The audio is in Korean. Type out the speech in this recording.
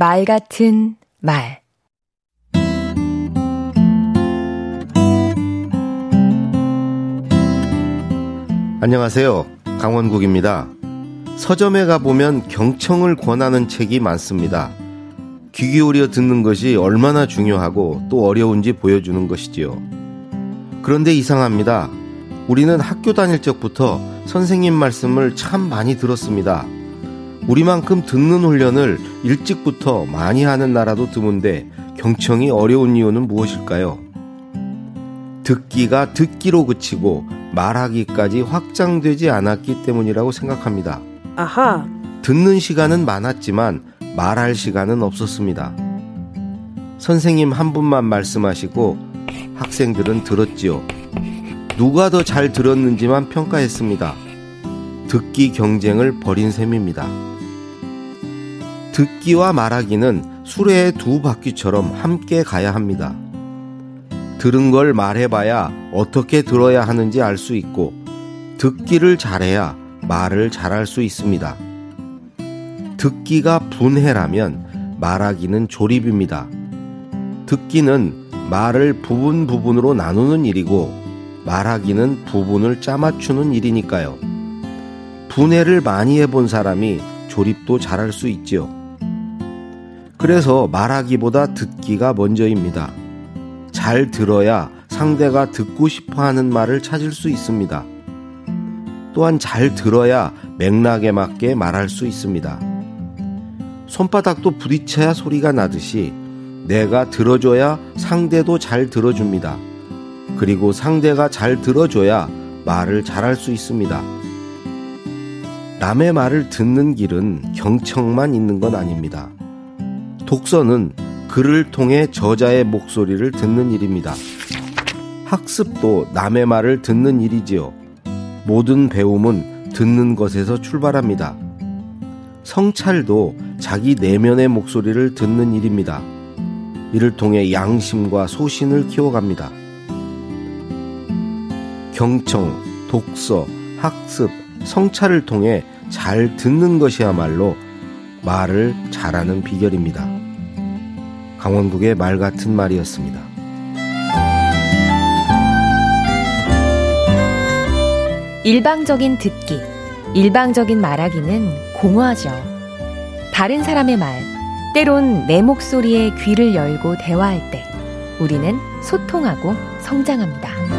말 같은 말. 안녕하세요. 강원국입니다. 서점에 가보면 경청을 권하는 책이 많습니다. 귀 기울여 듣는 것이 얼마나 중요하고 또 어려운지 보여주는 것이지요. 그런데 이상합니다. 우리는 학교 다닐 적부터 선생님 말씀을 참 많이 들었습니다. 우리만큼 듣는 훈련을 일찍부터 많이 하는 나라도 드문데 경청이 어려운 이유는 무엇일까요? 듣기가 듣기로 그치고 말하기까지 확장되지 않았기 때문이라고 생각합니다. 아하. 듣는 시간은 많았지만 말할 시간은 없었습니다. 선생님 한 분만 말씀하시고 학생들은 들었지요. 누가 더 잘 들었는지만 평가했습니다. 듣기 경쟁을 벌인 셈입니다. 듣기와 말하기는 수레의 두 바퀴처럼 함께 가야 합니다. 들은 걸 말해봐야 어떻게 들어야 하는지 알 수 있고 듣기를 잘해야 말을 잘할 수 있습니다. 듣기가 분해라면 말하기는 조립입니다. 듣기는 말을 부분 부분으로 나누는 일이고 말하기는 부분을 짜맞추는 일이니까요. 분해를 많이 해본 사람이 조립도 잘할 수 있지요. 그래서 말하기보다 듣기가 먼저입니다. 잘 들어야 상대가 듣고 싶어하는 말을 찾을 수 있습니다. 또한 잘 들어야 맥락에 맞게 말할 수 있습니다. 손바닥도 부딪혀야 소리가 나듯이 내가 들어줘야 상대도 잘 들어줍니다. 그리고 상대가 잘 들어줘야 말을 잘할 수 있습니다. 남의 말을 듣는 길은 경청만 있는 건 아닙니다. 독서는 글을 통해 저자의 목소리를 듣는 일입니다. 학습도 남의 말을 듣는 일이지요. 모든 배움은 듣는 것에서 출발합니다. 성찰도 자기 내면의 목소리를 듣는 일입니다. 이를 통해 양심과 소신을 키워갑니다. 경청, 독서, 학습, 성찰을 통해 잘 듣는 것이야말로 말을 잘하는 비결입니다. 강원국의 말 같은 말이었습니다. 일방적인 듣기, 일방적인 말하기는 공허하죠. 다른 사람의 말, 때론 내 목소리에 귀를 열고 대화할 때 우리는 소통하고 성장합니다.